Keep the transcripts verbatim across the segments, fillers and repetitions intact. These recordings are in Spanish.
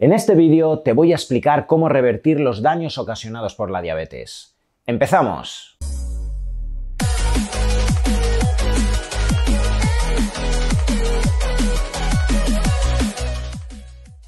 En este vídeo te voy a explicar cómo revertir los daños ocasionados por la diabetes. ¡Empezamos!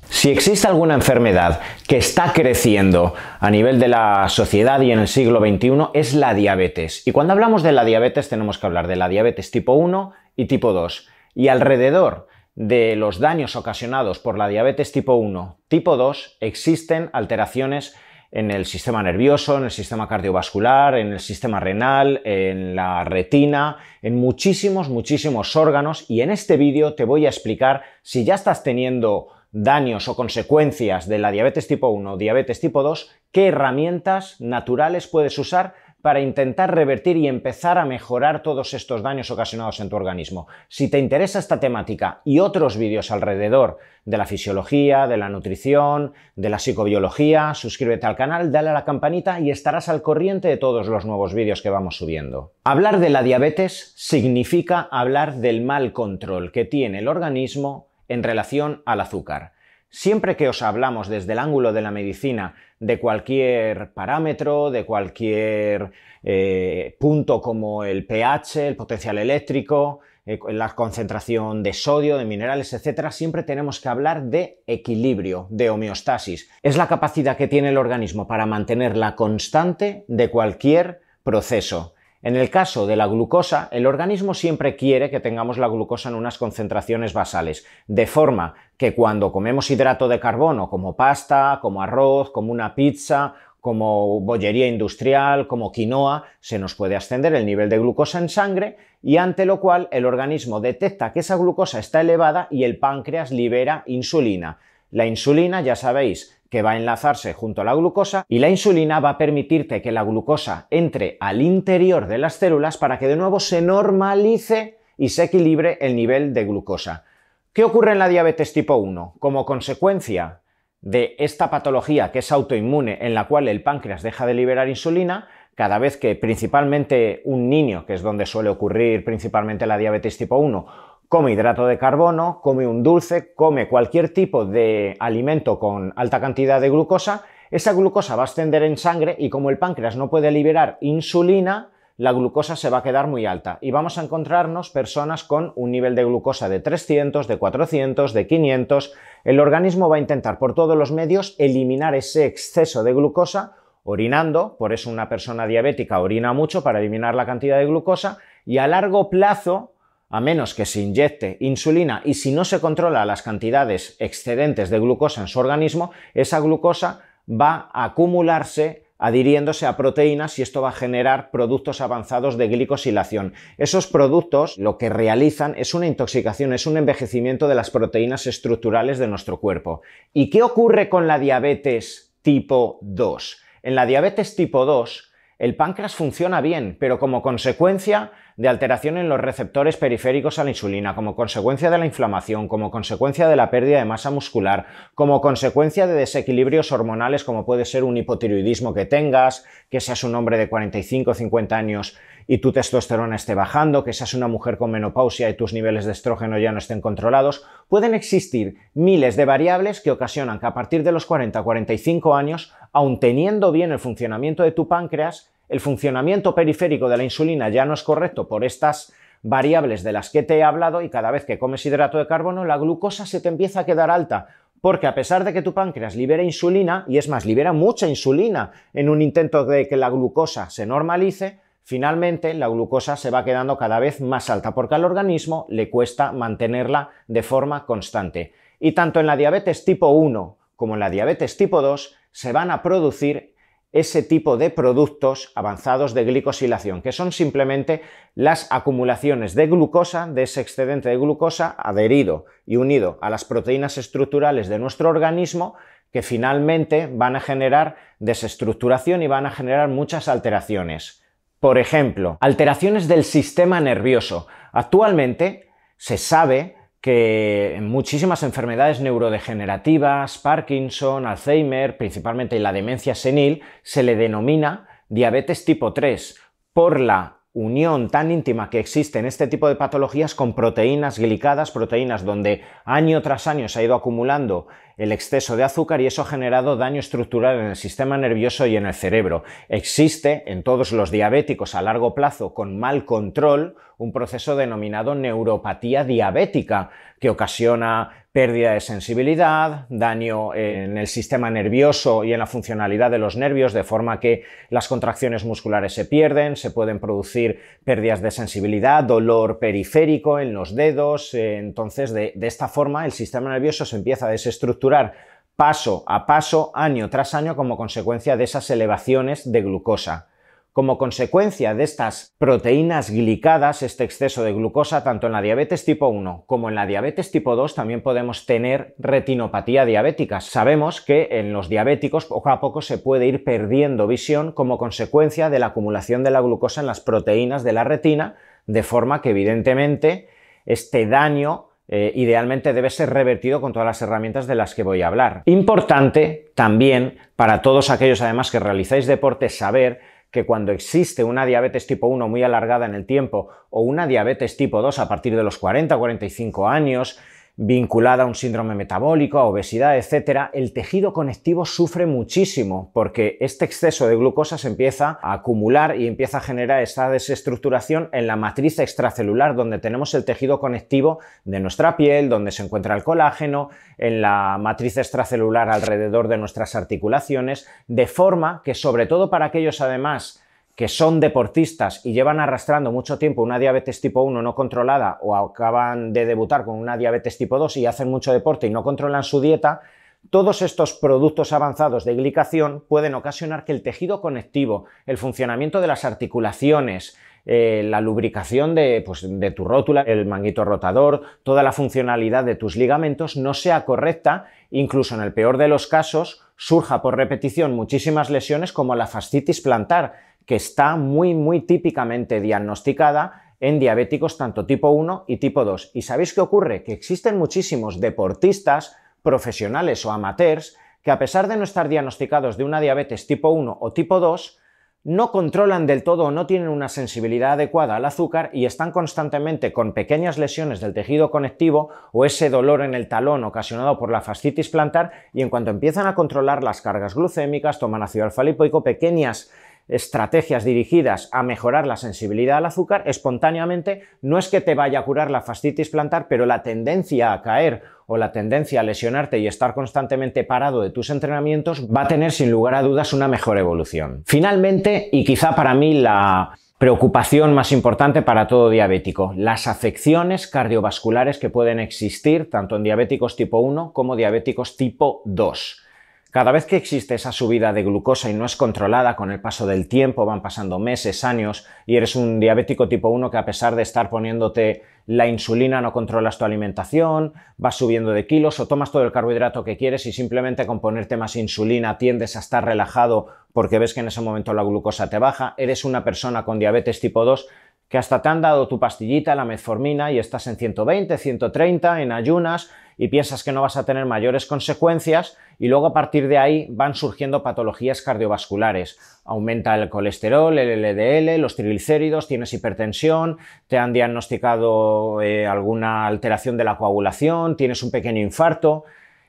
Si existe alguna enfermedad que está creciendo a nivel de la sociedad y en el siglo veintiuno es la diabetes. Y cuando hablamos de la diabetes tenemos que hablar de la diabetes tipo uno y tipo dos. Y alrededor de los daños ocasionados por la diabetes tipo uno, tipo dos, existen alteraciones en el sistema nervioso, en el sistema cardiovascular, en el sistema renal, en la retina, en muchísimos, muchísimos órganos. Y en este vídeo te voy a explicar si ya estás teniendo daños o consecuencias de la diabetes tipo uno o diabetes tipo dos, qué herramientas naturales puedes usar para intentar revertir y empezar a mejorar todos estos daños ocasionados en tu organismo. Si te interesa esta temática y otros vídeos alrededor de la fisiología, de la nutrición, de la psicobiología, suscríbete al canal, dale a la campanita y estarás al corriente de todos los nuevos vídeos que vamos subiendo. Hablar de la diabetes significa hablar del mal control que tiene el organismo en relación al azúcar. Siempre que os hablamos desde el ángulo de la medicina de cualquier parámetro, de cualquier eh, punto como el pH, el potencial eléctrico, eh, la concentración de sodio, de minerales, etcétera, siempre tenemos que hablar de equilibrio, de homeostasis. Es la capacidad que tiene el organismo para mantener la constante de cualquier proceso. En el caso de la glucosa, el organismo siempre quiere que tengamos la glucosa en unas concentraciones basales, de forma que cuando comemos hidrato de carbono, como pasta, como arroz, como una pizza, como bollería industrial, como quinoa, se nos puede ascender el nivel de glucosa en sangre y ante lo cual el organismo detecta que esa glucosa está elevada y el páncreas libera insulina. La insulina, ya sabéis, que va a enlazarse junto a la glucosa y la insulina va a permitirte que la glucosa entre al interior de las células para que de nuevo se normalice y se equilibre el nivel de glucosa. ¿Qué ocurre en la diabetes tipo uno? Como consecuencia de esta patología que es autoinmune en la cual el páncreas deja de liberar insulina, cada vez que principalmente un niño, que es donde suele ocurrir principalmente la diabetes tipo uno, come hidrato de carbono, come un dulce, come cualquier tipo de alimento con alta cantidad de glucosa, esa glucosa va a ascender en sangre y como el páncreas no puede liberar insulina, la glucosa se va a quedar muy alta y vamos a encontrarnos personas con un nivel de glucosa de trescientos, de cuatrocientos, de quinientos. El organismo va a intentar por todos los medios eliminar ese exceso de glucosa orinando, por eso una persona diabética orina mucho para eliminar la cantidad de glucosa y a largo plazo, a menos que se inyecte insulina y si no se controla las cantidades excedentes de glucosa en su organismo, esa glucosa va a acumularse adhiriéndose a proteínas y esto va a generar productos avanzados de glicosilación. Esos productos lo que realizan es una intoxicación, es un envejecimiento de las proteínas estructurales de nuestro cuerpo. ¿Y qué ocurre con la diabetes tipo dos? En la diabetes tipo dos, el páncreas funciona bien, pero como consecuencia de alteración en los receptores periféricos a la insulina, como consecuencia de la inflamación, como consecuencia de la pérdida de masa muscular, como consecuencia de desequilibrios hormonales como puede ser un hipotiroidismo que tengas, que seas un hombre de cuarenta y cinco o cincuenta años y tu testosterona esté bajando, que seas una mujer con menopausia y tus niveles de estrógeno ya no estén controlados, pueden existir miles de variables que ocasionan que a partir de los cuarenta a cuarenta y cinco años, aun teniendo bien el funcionamiento de tu páncreas, el funcionamiento periférico de la insulina ya no es correcto por estas variables de las que te he hablado y cada vez que comes hidrato de carbono, la glucosa se te empieza a quedar alta. Porque a pesar de que tu páncreas libera insulina, y es más, libera mucha insulina en un intento de que la glucosa se normalice, finalmente, la glucosa se va quedando cada vez más alta porque al organismo le cuesta mantenerla de forma constante. Y tanto en la diabetes tipo uno como en la diabetes tipo dos se van a producir ese tipo de productos avanzados de glicosilación, que son simplemente las acumulaciones de glucosa, de ese excedente de glucosa adherido y unido a las proteínas estructurales de nuestro organismo, que finalmente van a generar desestructuración y van a generar muchas alteraciones. Por ejemplo, alteraciones del sistema nervioso. Actualmente se sabe que en muchísimas enfermedades neurodegenerativas, Parkinson, Alzheimer, principalmente la demencia senil, se le denomina diabetes tipo tres por la unión tan íntima que existe en este tipo de patologías con proteínas glicadas, proteínas donde año tras año se ha ido acumulando el exceso de azúcar y eso ha generado daño estructural en el sistema nervioso y en el cerebro. Existe en todos los diabéticos a largo plazo con mal control un proceso denominado neuropatía diabética que ocasiona pérdida de sensibilidad, daño en el sistema nervioso y en la funcionalidad de los nervios, de forma que las contracciones musculares se pierden, se pueden producir pérdidas de sensibilidad, dolor periférico en los dedos. Entonces, de, de esta forma, el sistema nervioso se empieza a desestructurar paso a paso, año tras año, como consecuencia de esas elevaciones de glucosa. Como consecuencia de estas proteínas glicadas, este exceso de glucosa, tanto en la diabetes tipo uno como en la diabetes tipo dos también podemos tener retinopatía diabética. Sabemos que en los diabéticos poco a poco se puede ir perdiendo visión como consecuencia de la acumulación de la glucosa en las proteínas de la retina, de forma que evidentemente este daño Eh, idealmente debe ser revertido con todas las herramientas de las que voy a hablar. Importante también para todos aquellos además que realizáis deporte saber que cuando existe una diabetes tipo uno muy alargada en el tiempo o una diabetes tipo dos a partir de los cuarenta a cuarenta y cinco años vinculada a un síndrome metabólico, a obesidad, etcétera, el tejido conectivo sufre muchísimo porque este exceso de glucosa se empieza a acumular y empieza a generar esta desestructuración en la matriz extracelular donde tenemos el tejido conectivo de nuestra piel, donde se encuentra el colágeno, en la matriz extracelular alrededor de nuestras articulaciones, de forma que sobre todo para aquellos además que son deportistas y llevan arrastrando mucho tiempo una diabetes tipo uno no controlada o acaban de debutar con una diabetes tipo dos y hacen mucho deporte y no controlan su dieta, todos estos productos avanzados de glicación pueden ocasionar que el tejido conectivo, el funcionamiento de las articulaciones, Eh, la lubricación de, pues, de tu rótula, el manguito rotador, toda la funcionalidad de tus ligamentos no sea correcta, incluso en el peor de los casos surja por repetición muchísimas lesiones como la fascitis plantar, que está muy muy típicamente diagnosticada en diabéticos tanto tipo uno y tipo dos. ¿Y sabéis qué ocurre? Que existen muchísimos deportistas, profesionales o amateurs, que a pesar de no estar diagnosticados de una diabetes tipo uno o tipo dos, no controlan del todo o no tienen una sensibilidad adecuada al azúcar y están constantemente con pequeñas lesiones del tejido conectivo o ese dolor en el talón ocasionado por la fascitis plantar y en cuanto empiezan a controlar las cargas glucémicas, toman ácido alfa lipoico, pequeñas estrategias dirigidas a mejorar la sensibilidad al azúcar, espontáneamente no es que te vaya a curar la fascitis plantar, pero la tendencia a caer o la tendencia a lesionarte y estar constantemente parado de tus entrenamientos va a tener sin lugar a dudas una mejor evolución. Finalmente, y quizá para mí la preocupación más importante para todo diabético, las afecciones cardiovasculares que pueden existir tanto en diabéticos tipo uno como diabéticos tipo dos. Cada vez que existe esa subida de glucosa y no es controlada con el paso del tiempo, van pasando meses, años, y eres un diabético tipo uno que a pesar de estar poniéndote la insulina no controlas tu alimentación, vas subiendo de kilos o tomas todo el carbohidrato que quieres y simplemente con ponerte más insulina tiendes a estar relajado porque ves que en ese momento la glucosa te baja, eres una persona con diabetes tipo dos que hasta te han dado tu pastillita, la metformina, y estás en ciento veinte, ciento treinta en ayunas y piensas que no vas a tener mayores consecuencias y luego a partir de ahí van surgiendo patologías cardiovasculares. Aumenta el colesterol, el L D L, los triglicéridos, tienes hipertensión, te han diagnosticado eh, alguna alteración de la coagulación, tienes un pequeño infarto.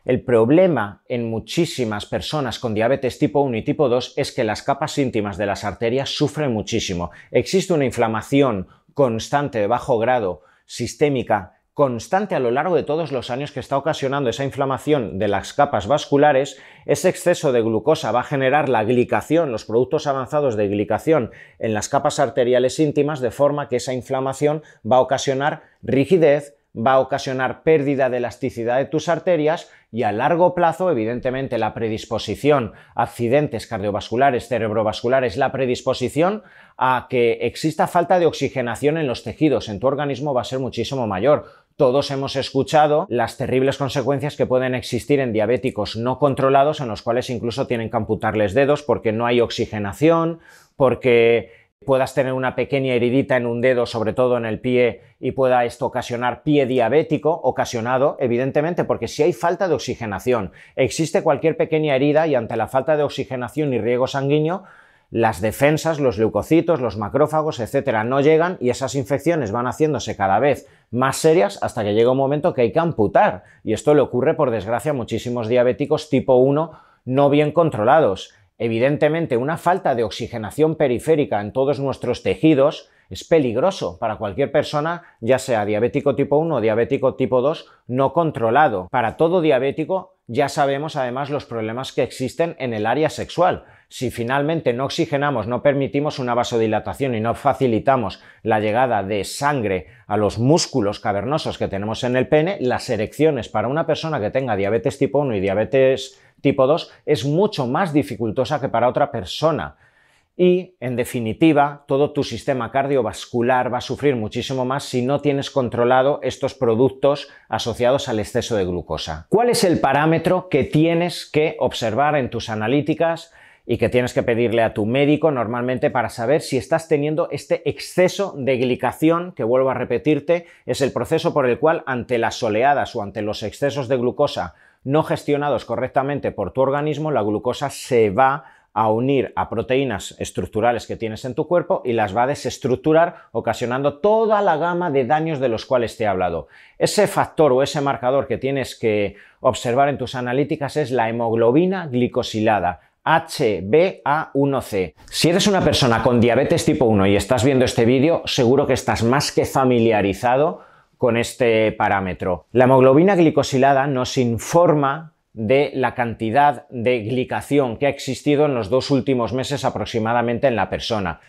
El problema en muchísimas personas con diabetes tipo uno y tipo dos es que las capas íntimas de las arterias sufren muchísimo. Existe una inflamación constante de bajo grado sistémica constante a lo largo de todos los años que está ocasionando esa inflamación de las capas vasculares, ese exceso de glucosa va a generar la glicación, los productos avanzados de glicación en las capas arteriales íntimas, de forma que esa inflamación va a ocasionar rigidez, va a ocasionar pérdida de elasticidad de tus arterias y a largo plazo, evidentemente, la predisposición a accidentes cardiovasculares, cerebrovasculares, la predisposición a que exista falta de oxigenación en los tejidos, en tu organismo va a ser muchísimo mayor. Todos hemos escuchado las terribles consecuencias que pueden existir en diabéticos no controlados, en los cuales incluso tienen que amputarles dedos porque no hay oxigenación, porque puedas tener una pequeña heridita en un dedo, sobre todo en el pie, y pueda esto ocasionar pie diabético, ocasionado evidentemente porque si hay falta de oxigenación, existe cualquier pequeña herida y ante la falta de oxigenación y riego sanguíneo, las defensas, los leucocitos, los macrófagos, etcétera, no llegan y esas infecciones van haciéndose cada vez más serias hasta que llega un momento que hay que amputar. Y esto le ocurre, por desgracia, a muchísimos diabéticos tipo uno no bien controlados. Evidentemente, una falta de oxigenación periférica en todos nuestros tejidos es peligroso para cualquier persona, ya sea diabético tipo uno o diabético tipo dos no controlado. Para todo diabético ya sabemos además los problemas que existen en el área sexual. Si finalmente no oxigenamos, no permitimos una vasodilatación y no facilitamos la llegada de sangre a los músculos cavernosos que tenemos en el pene, las erecciones para una persona que tenga diabetes tipo uno y diabetes tipo dos es mucho más dificultosa que para otra persona. Y, en definitiva, todo tu sistema cardiovascular va a sufrir muchísimo más si no tienes controlado estos productos asociados al exceso de glucosa. ¿Cuál es el parámetro que tienes que observar en tus analíticas y que tienes que pedirle a tu médico normalmente para saber si estás teniendo este exceso de glicación, que vuelvo a repetirte, es el proceso por el cual ante las oleadas o ante los excesos de glucosa no gestionados correctamente por tu organismo, la glucosa se va a unir a proteínas estructurales que tienes en tu cuerpo y las va a desestructurar, ocasionando toda la gama de daños de los cuales te he hablado. Ese factor o ese marcador que tienes que observar en tus analíticas es la hemoglobina glicosilada, H b A uno C. Si eres una persona con diabetes tipo uno y estás viendo este vídeo, seguro que estás más que familiarizado con este parámetro. La hemoglobina glicosilada nos informa de la cantidad de glicación que ha existido en los dos últimos meses aproximadamente en la persona.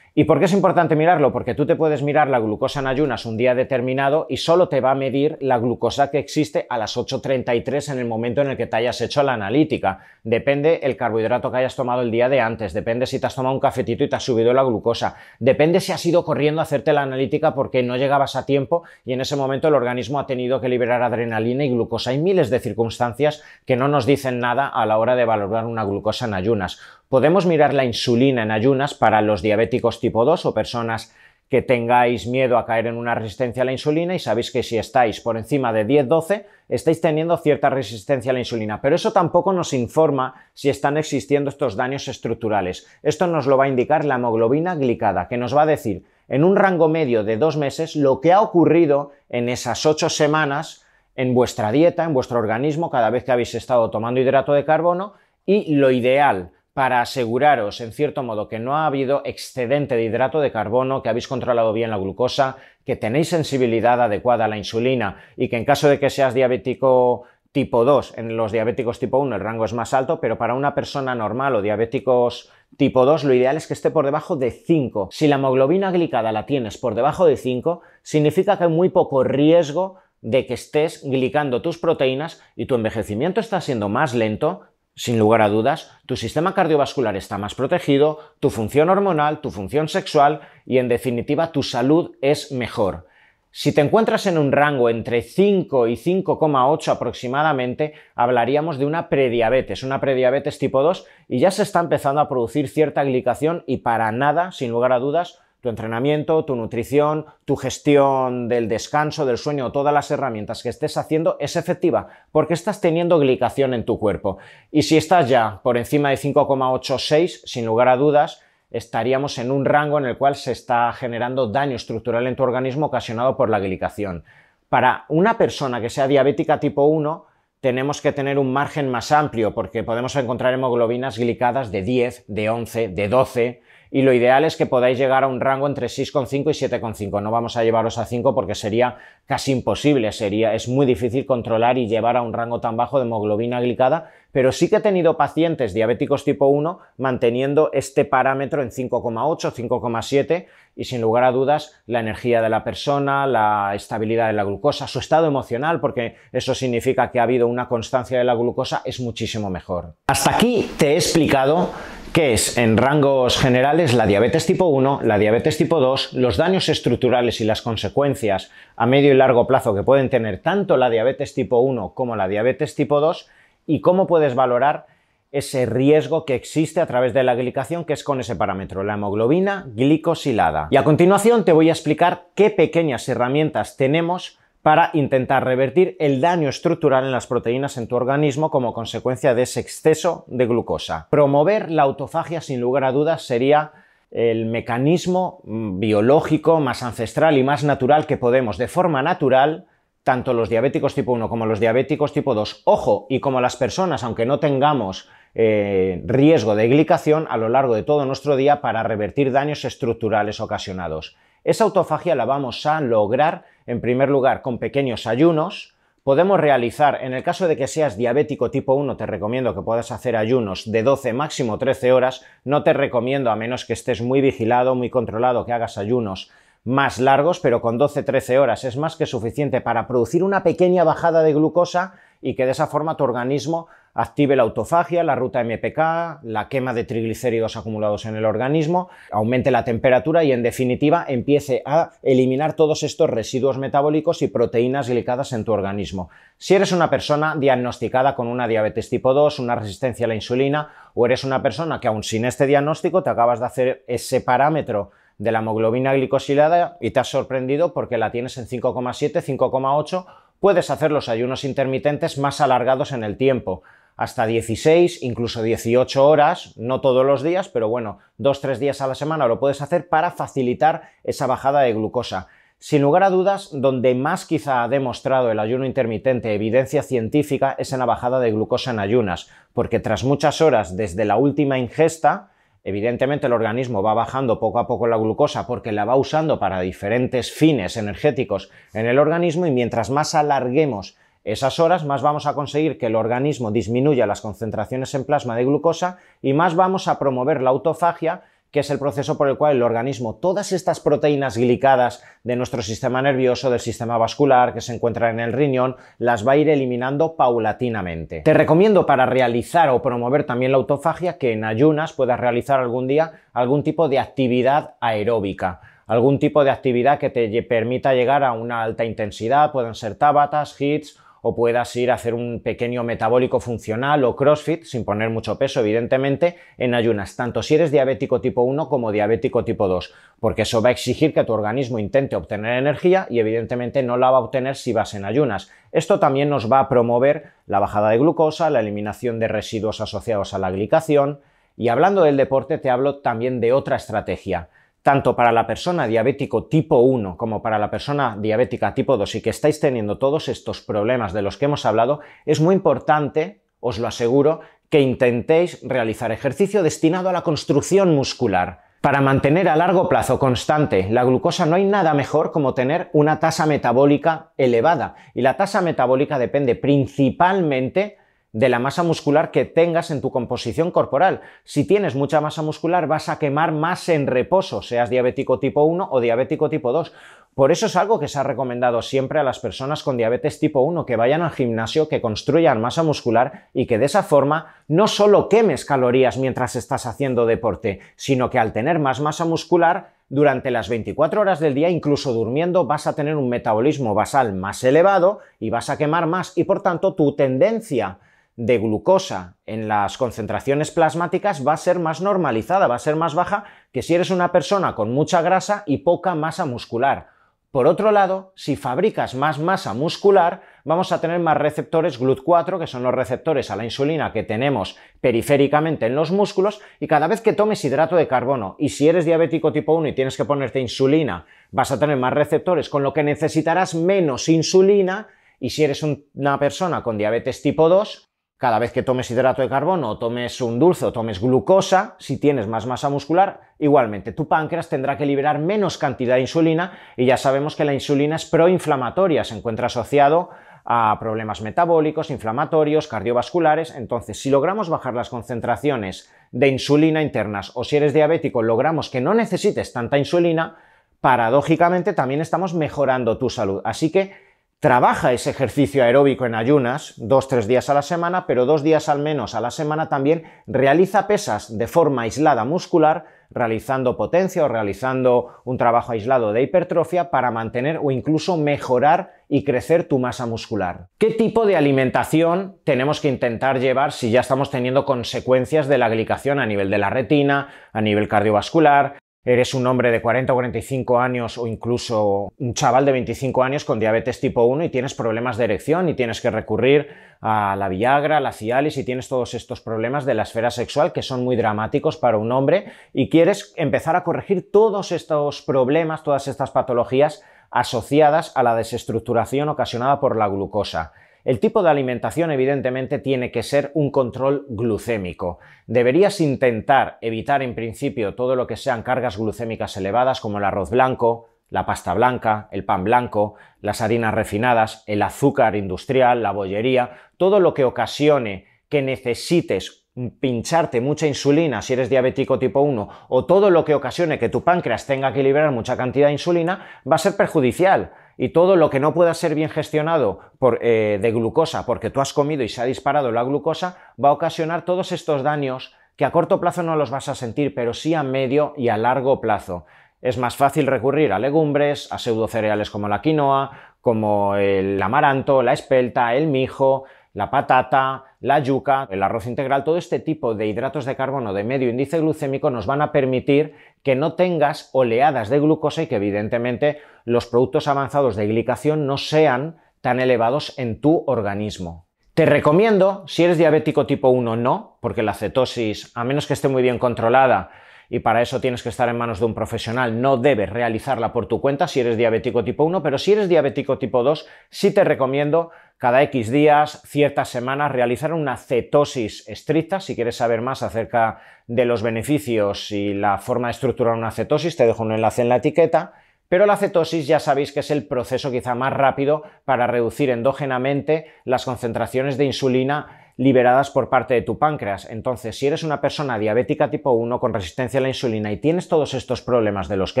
¿Y por qué es importante mirarlo? Porque tú te puedes mirar la glucosa en ayunas un día determinado y solo te va a medir la glucosa que existe a las ocho treinta y tres en el momento en el que te hayas hecho la analítica. Depende el carbohidrato que hayas tomado el día de antes, depende si te has tomado un cafetito y te has subido la glucosa, depende si has ido corriendo a hacerte la analítica porque no llegabas a tiempo y en ese momento el organismo ha tenido que liberar adrenalina y glucosa. Hay miles de circunstancias que no nos dicen nada a la hora de valorar una glucosa en ayunas. Podemos mirar la insulina en ayunas para los diabéticos tipo dos o personas que tengáis miedo a caer en una resistencia a la insulina y sabéis que si estáis por encima de diez doce estáis teniendo cierta resistencia a la insulina, pero eso tampoco nos informa si están existiendo estos daños estructurales. Esto nos lo va a indicar la hemoglobina glicada, que nos va a decir en un rango medio de dos meses lo que ha ocurrido en esas ocho semanas en vuestra dieta, en vuestro organismo, cada vez que habéis estado tomando hidrato de carbono, y lo ideal para aseguraros, en cierto modo, que no ha habido excedente de hidrato de carbono, que habéis controlado bien la glucosa, que tenéis sensibilidad adecuada a la insulina y que en caso de que seas diabético tipo dos, en los diabéticos tipo uno el rango es más alto, pero para una persona normal o diabéticos tipo dos lo ideal es que esté por debajo de cinco. Si la hemoglobina glicada la tienes por debajo de cinco, significa que hay muy poco riesgo de que estés glicando tus proteínas y tu envejecimiento está siendo más lento. Sin lugar a dudas, tu sistema cardiovascular está más protegido, tu función hormonal, tu función sexual y, en definitiva, tu salud es mejor. Si te encuentras en un rango entre cinco y cinco coma ocho aproximadamente, hablaríamos de una prediabetes, una prediabetes tipo dos, y ya se está empezando a producir cierta glicación y para nada, sin lugar a dudas, tu entrenamiento, tu nutrición, tu gestión del descanso, del sueño, todas las herramientas que estés haciendo es efectiva porque estás teniendo glicación en tu cuerpo. Y si estás ya por encima de cinco coma ochenta y seis, sin lugar a dudas, estaríamos en un rango en el cual se está generando daño estructural en tu organismo ocasionado por la glicación. Para una persona que sea diabética tipo uno, tenemos que tener un margen más amplio porque podemos encontrar hemoglobinas glicadas de diez, de once, de doce... Y lo ideal es que podáis llegar a un rango entre seis coma cinco y siete coma cinco. No vamos a llevaros a cinco porque sería casi imposible. Sería, es muy difícil controlar y llevar a un rango tan bajo de hemoglobina glicada, pero sí que he tenido pacientes diabéticos tipo uno manteniendo este parámetro en cinco coma ocho, cinco coma siete y sin lugar a dudas la energía de la persona, la estabilidad de la glucosa, su estado emocional, porque eso significa que ha habido una constancia de la glucosa, es muchísimo mejor. Hasta aquí te he explicado que es en rangos generales la diabetes tipo uno, la diabetes tipo dos, los daños estructurales y las consecuencias a medio y largo plazo que pueden tener tanto la diabetes tipo uno como la diabetes tipo dos y cómo puedes valorar ese riesgo que existe a través de la glicación, que es con ese parámetro, la hemoglobina glicosilada. Y a continuación te voy a explicar qué pequeñas herramientas tenemos para intentar revertir el daño estructural en las proteínas en tu organismo como consecuencia de ese exceso de glucosa. Promover la autofagia, sin lugar a dudas, sería el mecanismo biológico más ancestral y más natural que podemos, de forma natural, tanto los diabéticos tipo uno como los diabéticos tipo dos, ojo, y como las personas, aunque no tengamos eh, riesgo de glicación a lo largo de todo nuestro día, para revertir daños estructurales ocasionados. Esa autofagia la vamos a lograr, en primer lugar, con pequeños ayunos. Podemos realizar, en el caso de que seas diabético tipo uno, te recomiendo que puedas hacer ayunos de doce, máximo trece horas. No te recomiendo, a menos que estés muy vigilado, muy controlado, que hagas ayunos más largos, pero con doce a trece horas es más que suficiente para producir una pequeña bajada de glucosa y que de esa forma tu organismo active la autofagia, la ruta M P K, la quema de triglicéridos acumulados en el organismo, aumente la temperatura y, en definitiva, empiece a eliminar todos estos residuos metabólicos y proteínas glicadas en tu organismo. Si eres una persona diagnosticada con una diabetes tipo dos, una resistencia a la insulina, o eres una persona que aún sin este diagnóstico te acabas de hacer ese parámetro de la hemoglobina glicosilada y te has sorprendido porque la tienes en cinco coma siete, cinco coma ocho, puedes hacer los ayunos intermitentes más alargados en el tiempo, hasta dieciséis, incluso dieciocho horas, no todos los días, pero bueno, dos a tres días a la semana lo puedes hacer para facilitar esa bajada de glucosa. Sin lugar a dudas, donde más quizá ha demostrado el ayuno intermitente evidencia científica es en la bajada de glucosa en ayunas, porque tras muchas horas desde la última ingesta, evidentemente el organismo va bajando poco a poco la glucosa porque la va usando para diferentes fines energéticos en el organismo, y mientras más alarguemos esas horas, más vamos a conseguir que el organismo disminuya las concentraciones en plasma de glucosa y más vamos a promover la autofagia, que es el proceso por el cual el organismo, todas estas proteínas glicadas de nuestro sistema nervioso, del sistema vascular, que se encuentran en el riñón, las va a ir eliminando paulatinamente. Te recomiendo, para realizar o promover también la autofagia, que en ayunas puedas realizar algún día algún tipo de actividad aeróbica, algún tipo de actividad que te permita llegar a una alta intensidad, pueden ser tabatas, hits, o puedas ir a hacer un pequeño metabólico funcional o crossfit, sin poner mucho peso, evidentemente, en ayunas, tanto si eres diabético tipo uno como diabético tipo dos, porque eso va a exigir que tu organismo intente obtener energía y, evidentemente, no la va a obtener si vas en ayunas. Esto también nos va a promover la bajada de glucosa, la eliminación de residuos asociados a la glicación. Y hablando del deporte, te hablo también de otra estrategia. Tanto para la persona diabético tipo uno como para la persona diabética tipo dos, y que estáis teniendo todos estos problemas de los que hemos hablado, es muy importante, os lo aseguro, que intentéis realizar ejercicio destinado a la construcción muscular. Para mantener a largo plazo constante la glucosa no hay nada mejor como tener una tasa metabólica elevada, y la tasa metabólica depende principalmente de la masa muscular que tengas en tu composición corporal. Si tienes mucha masa muscular, vas a quemar más en reposo, seas diabético tipo uno o diabético tipo dos. Por eso es algo que se ha recomendado siempre a las personas con diabetes tipo uno, que vayan al gimnasio, que construyan masa muscular y que de esa forma no solo quemes calorías mientras estás haciendo deporte, sino que al tener más masa muscular, durante las veinticuatro horas del día, incluso durmiendo, vas a tener un metabolismo basal más elevado y vas a quemar más, y por tanto tu tendencia de glucosa en las concentraciones plasmáticas va a ser más normalizada, va a ser más baja que si eres una persona con mucha grasa y poca masa muscular. Por otro lado, si fabricas más masa muscular, vamos a tener más receptores glut cuatro, que son los receptores a la insulina que tenemos periféricamente en los músculos, y cada vez que tomes hidrato de carbono, y si eres diabético tipo uno y tienes que ponerte insulina, vas a tener más receptores, con lo que necesitarás menos insulina, y si eres una persona con diabetes tipo dos, cada vez que tomes hidrato de carbono, o tomes un dulce, o tomes glucosa, si tienes más masa muscular, igualmente tu páncreas tendrá que liberar menos cantidad de insulina, y ya sabemos que la insulina es proinflamatoria, se encuentra asociado a problemas metabólicos, inflamatorios, cardiovasculares. Entonces, si logramos bajar las concentraciones de insulina internas, o si eres diabético, logramos que no necesites tanta insulina, paradójicamente también estamos mejorando tu salud. Así que trabaja ese ejercicio aeróbico en ayunas, dos, tres días a la semana, pero dos días al menos a la semana también realiza pesas de forma aislada muscular, realizando potencia o realizando un trabajo aislado de hipertrofia para mantener o incluso mejorar y crecer tu masa muscular. ¿Qué tipo de alimentación tenemos que intentar llevar si ya estamos teniendo consecuencias de la glicación a nivel de la retina, a nivel cardiovascular? eres un hombre de cuarenta o cuarenta y cinco años o incluso un chaval de veinticinco años con diabetes tipo uno y tienes problemas de erección y tienes que recurrir a la Viagra, a la Cialis y tienes todos estos problemas de la esfera sexual que son muy dramáticos para un hombre y quieres empezar a corregir todos estos problemas, todas estas patologías asociadas a la desestructuración ocasionada por la glucosa. El tipo de alimentación, evidentemente, tiene que ser un control glucémico. Deberías intentar evitar, en principio, todo lo que sean cargas glucémicas elevadas, como el arroz blanco, la pasta blanca, el pan blanco, las harinas refinadas, el azúcar industrial, la bollería, todo lo que ocasione que necesites pincharte mucha insulina si eres diabético tipo uno o todo lo que ocasione que tu páncreas tenga que liberar mucha cantidad de insulina va a ser perjudicial. Y todo lo que no pueda ser bien gestionado por, eh, de glucosa, porque tú has comido y se ha disparado la glucosa, va a ocasionar todos estos daños que a corto plazo no los vas a sentir, pero sí a medio y a largo plazo. Es más fácil recurrir a legumbres, a pseudocereales como la quinoa, como el amaranto, la espelta, el mijo, la patata, la yuca, el arroz integral. Todo este tipo de hidratos de carbono de medio índice glucémico nos van a permitir que no tengas oleadas de glucosa y que evidentemente los productos avanzados de glicación no sean tan elevados en tu organismo. Te recomiendo, si eres diabético tipo uno no, porque la cetosis, a menos que esté muy bien controlada, y para eso tienes que estar en manos de un profesional, no debes realizarla por tu cuenta si eres diabético tipo uno, pero si eres diabético tipo dos, sí te recomiendo cada X días, ciertas semanas, realizar una cetosis estricta. Si quieres saber más acerca de los beneficios y la forma de estructurar una cetosis, te dejo un enlace en la etiqueta. Pero la cetosis ya sabéis que es el proceso quizá más rápido para reducir endógenamente las concentraciones de insulina liberadas por parte de tu páncreas. Entonces, si eres una persona diabética tipo uno con resistencia a la insulina y tienes todos estos problemas de los que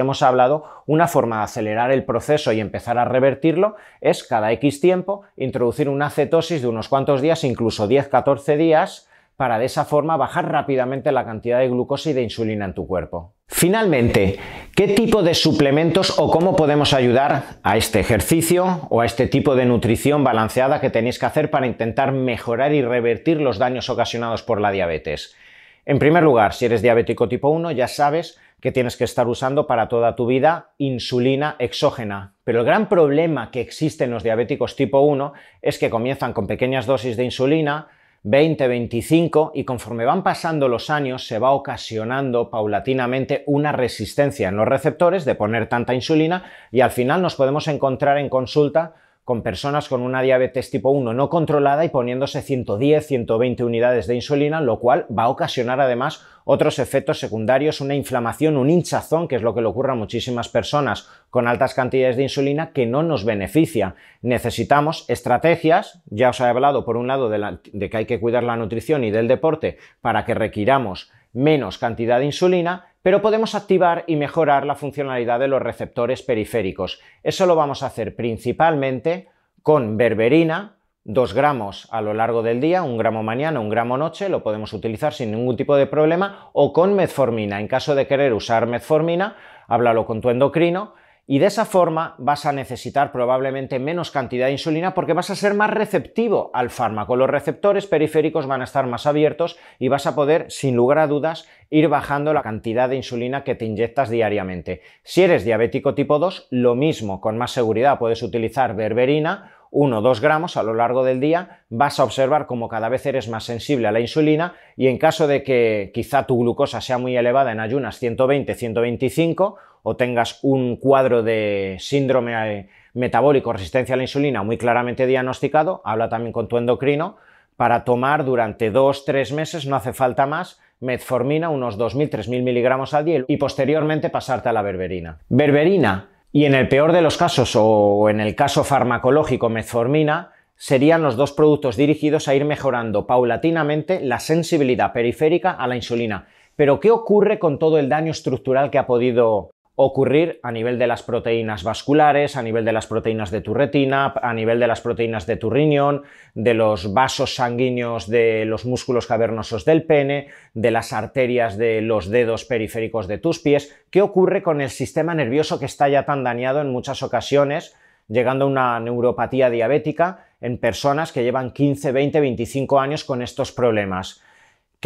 hemos hablado, una forma de acelerar el proceso y empezar a revertirlo es cada X tiempo introducir una cetosis de unos cuantos días, incluso diez a catorce días, para de esa forma bajar rápidamente la cantidad de glucosa y de insulina en tu cuerpo. Finalmente, ¿qué tipo de suplementos o cómo podemos ayudar a este ejercicio o a este tipo de nutrición balanceada que tenéis que hacer para intentar mejorar y revertir los daños ocasionados por la diabetes? En primer lugar, si eres diabético tipo uno, ya sabes que tienes que estar usando para toda tu vida insulina exógena. Pero el gran problema que existe en los diabéticos tipo uno es que comienzan con pequeñas dosis de insulina, veinte, veinticinco, y conforme van pasando los años se va ocasionando paulatinamente una resistencia en los receptores de poner tanta insulina y al final nos podemos encontrar en consulta con personas con una diabetes tipo uno no controlada y poniéndose ciento diez, ciento veinte unidades de insulina, lo cual va a ocasionar además otros efectos secundarios, una inflamación, un hinchazón, que es lo que le ocurre a muchísimas personas con altas cantidades de insulina, que no nos beneficia. Necesitamos estrategias, ya os he hablado por un lado de, la, de que hay que cuidar la nutrición y del deporte para que requiramos menos cantidad de insulina, pero podemos activar y mejorar la funcionalidad de los receptores periféricos. Eso lo vamos a hacer principalmente con berberina, dos gramos a lo largo del día, un gramo mañana, un gramo noche, lo podemos utilizar sin ningún tipo de problema, o con metformina. En caso de querer usar metformina, háblalo con tu endocrino, y de esa forma vas a necesitar probablemente menos cantidad de insulina porque vas a ser más receptivo al fármaco. Los receptores periféricos van a estar más abiertos y vas a poder, sin lugar a dudas, ir bajando la cantidad de insulina que te inyectas diariamente. Si eres diabético tipo dos, lo mismo, con más seguridad puedes utilizar berberina, uno o dos gramos a lo largo del día, vas a observar como cada vez eres más sensible a la insulina y en caso de que quizá tu glucosa sea muy elevada en ayunas, ciento veinte, ciento veinticinco, o tengas un cuadro de síndrome metabólico, resistencia a la insulina muy claramente diagnosticado, habla también con tu endocrino para tomar durante dos a tres meses, no hace falta más, metformina, unos dos mil a tres mil miligramos al día y posteriormente pasarte a la berberina. Berberina. Y en el peor de los casos, o en el caso farmacológico, metformina, serían los dos productos dirigidos a ir mejorando paulatinamente la sensibilidad periférica a la insulina. Pero ¿qué ocurre con todo el daño estructural que ha podido ocurrir a nivel de las proteínas vasculares, a nivel de las proteínas de tu retina, a nivel de las proteínas de tu riñón, de los vasos sanguíneos de los músculos cavernosos del pene, de las arterias de los dedos periféricos de tus pies? ¿Qué ocurre con el sistema nervioso que está ya tan dañado en muchas ocasiones, llegando a una neuropatía diabética en personas que llevan quince, veinte, veinticinco años con estos problemas?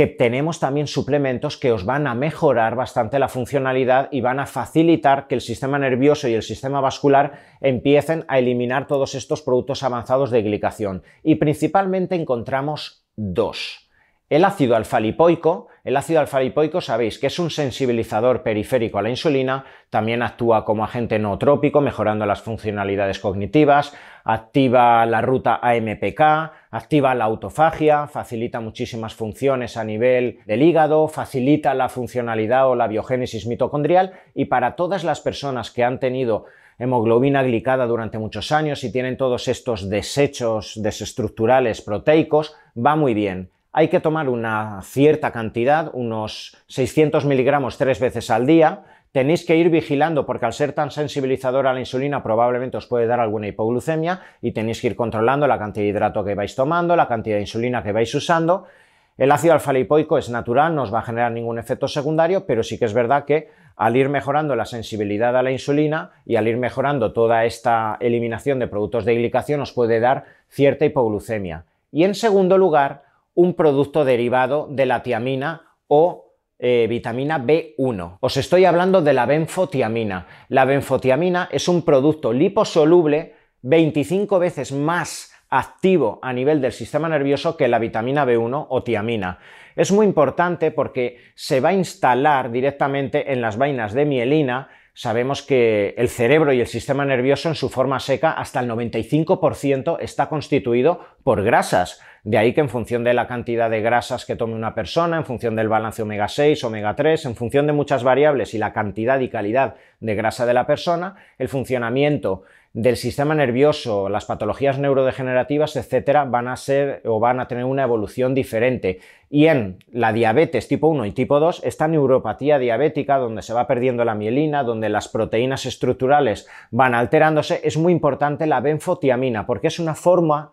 que tenemos también suplementos que os van a mejorar bastante la funcionalidad y van a facilitar que el sistema nervioso y el sistema vascular empiecen a eliminar todos estos productos avanzados de glicación. Y principalmente encontramos dos. El ácido alfa-lipoico. El ácido alfa-lipoico sabéis que es un sensibilizador periférico a la insulina, también actúa como agente nootrópico mejorando las funcionalidades cognitivas, activa la ruta A M P K, activa la autofagia, facilita muchísimas funciones a nivel del hígado, facilita la funcionalidad o la biogénesis mitocondrial, y para todas las personas que han tenido hemoglobina glicada durante muchos años y tienen todos estos desechos desestructurales proteicos, va muy bien. Hay que tomar una cierta cantidad, unos seiscientos miligramos tres veces al día. Tenéis que ir vigilando porque al ser tan sensibilizador a la insulina probablemente os puede dar alguna hipoglucemia y tenéis que ir controlando la cantidad de hidrato que vais tomando, la cantidad de insulina que vais usando. El ácido alfa-lipoico es natural, no os va a generar ningún efecto secundario, pero sí que es verdad que al ir mejorando la sensibilidad a la insulina y al ir mejorando toda esta eliminación de productos de glicación os puede dar cierta hipoglucemia. Y en segundo lugar, un producto derivado de la tiamina o eh, vitamina B uno. Os estoy hablando de la benfotiamina. La benfotiamina es un producto liposoluble veinticinco veces más activo a nivel del sistema nervioso que la vitamina B uno o tiamina. Es muy importante porque se va a instalar directamente en las vainas de mielina. Sabemos que el cerebro y el sistema nervioso en su forma seca hasta el noventa y cinco por ciento está constituido por grasas. De ahí que en función de la cantidad de grasas que tome una persona, en función del balance omega seis, omega tres, en función de muchas variables y la cantidad y calidad de grasa de la persona, el funcionamiento del sistema nervioso, las patologías neurodegenerativas, etcétera, van a ser o van a tener una evolución diferente. Y en la diabetes tipo uno y tipo dos, esta neuropatía diabética, donde se va perdiendo la mielina, donde las proteínas estructurales van alterándose, es muy importante la benfotiamina, porque es una forma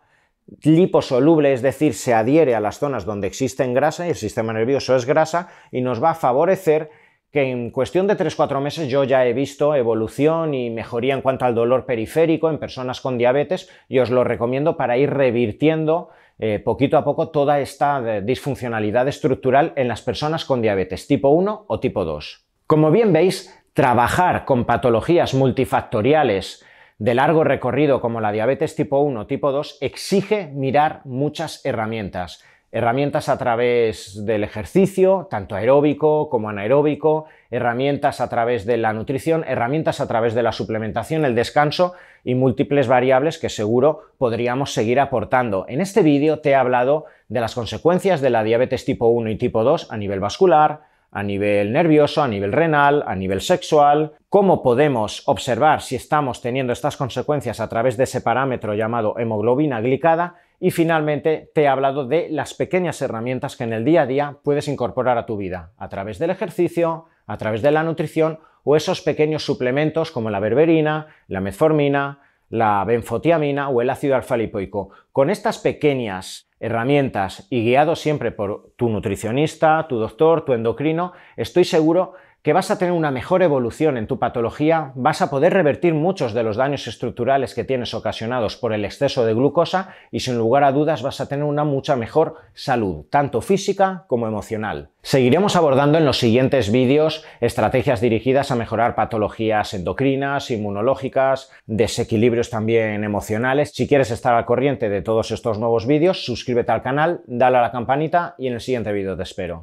liposoluble, es decir, se adhiere a las zonas donde existen grasa y el sistema nervioso es grasa, y nos va a favorecer que en cuestión de tres cuatro meses yo ya he visto evolución y mejoría en cuanto al dolor periférico en personas con diabetes, y os lo recomiendo para ir revirtiendo eh, poquito a poco toda esta disfuncionalidad estructural en las personas con diabetes tipo uno o tipo dos. Como bien veis, trabajar con patologías multifactoriales de largo recorrido como la diabetes tipo uno o tipo dos exige mirar muchas herramientas. Herramientas a través del ejercicio, tanto aeróbico como anaeróbico, herramientas a través de la nutrición, herramientas a través de la suplementación, el descanso y múltiples variables que seguro podríamos seguir aportando. En este vídeo te he hablado de las consecuencias de la diabetes tipo uno y tipo dos a nivel vascular, a nivel nervioso, a nivel renal, a nivel sexual, cómo podemos observar si estamos teniendo estas consecuencias a través de ese parámetro llamado hemoglobina glicada. Y finalmente te he hablado de las pequeñas herramientas que en el día a día puedes incorporar a tu vida a través del ejercicio, a través de la nutrición o esos pequeños suplementos como la berberina, la metformina, la benfotiamina o el ácido alfa-lipoico. Con estas pequeñas herramientas y guiado siempre por tu nutricionista, tu doctor, tu endocrino, estoy seguro que vas a tener una mejor evolución en tu patología, vas a poder revertir muchos de los daños estructurales que tienes ocasionados por el exceso de glucosa y sin lugar a dudas vas a tener una mucha mejor salud, tanto física como emocional. Seguiremos abordando en los siguientes vídeos estrategias dirigidas a mejorar patologías endocrinas, inmunológicas, desequilibrios también emocionales. Si quieres estar al corriente de todos estos nuevos vídeos, suscríbete al canal, dale a la campanita y en el siguiente vídeo te espero.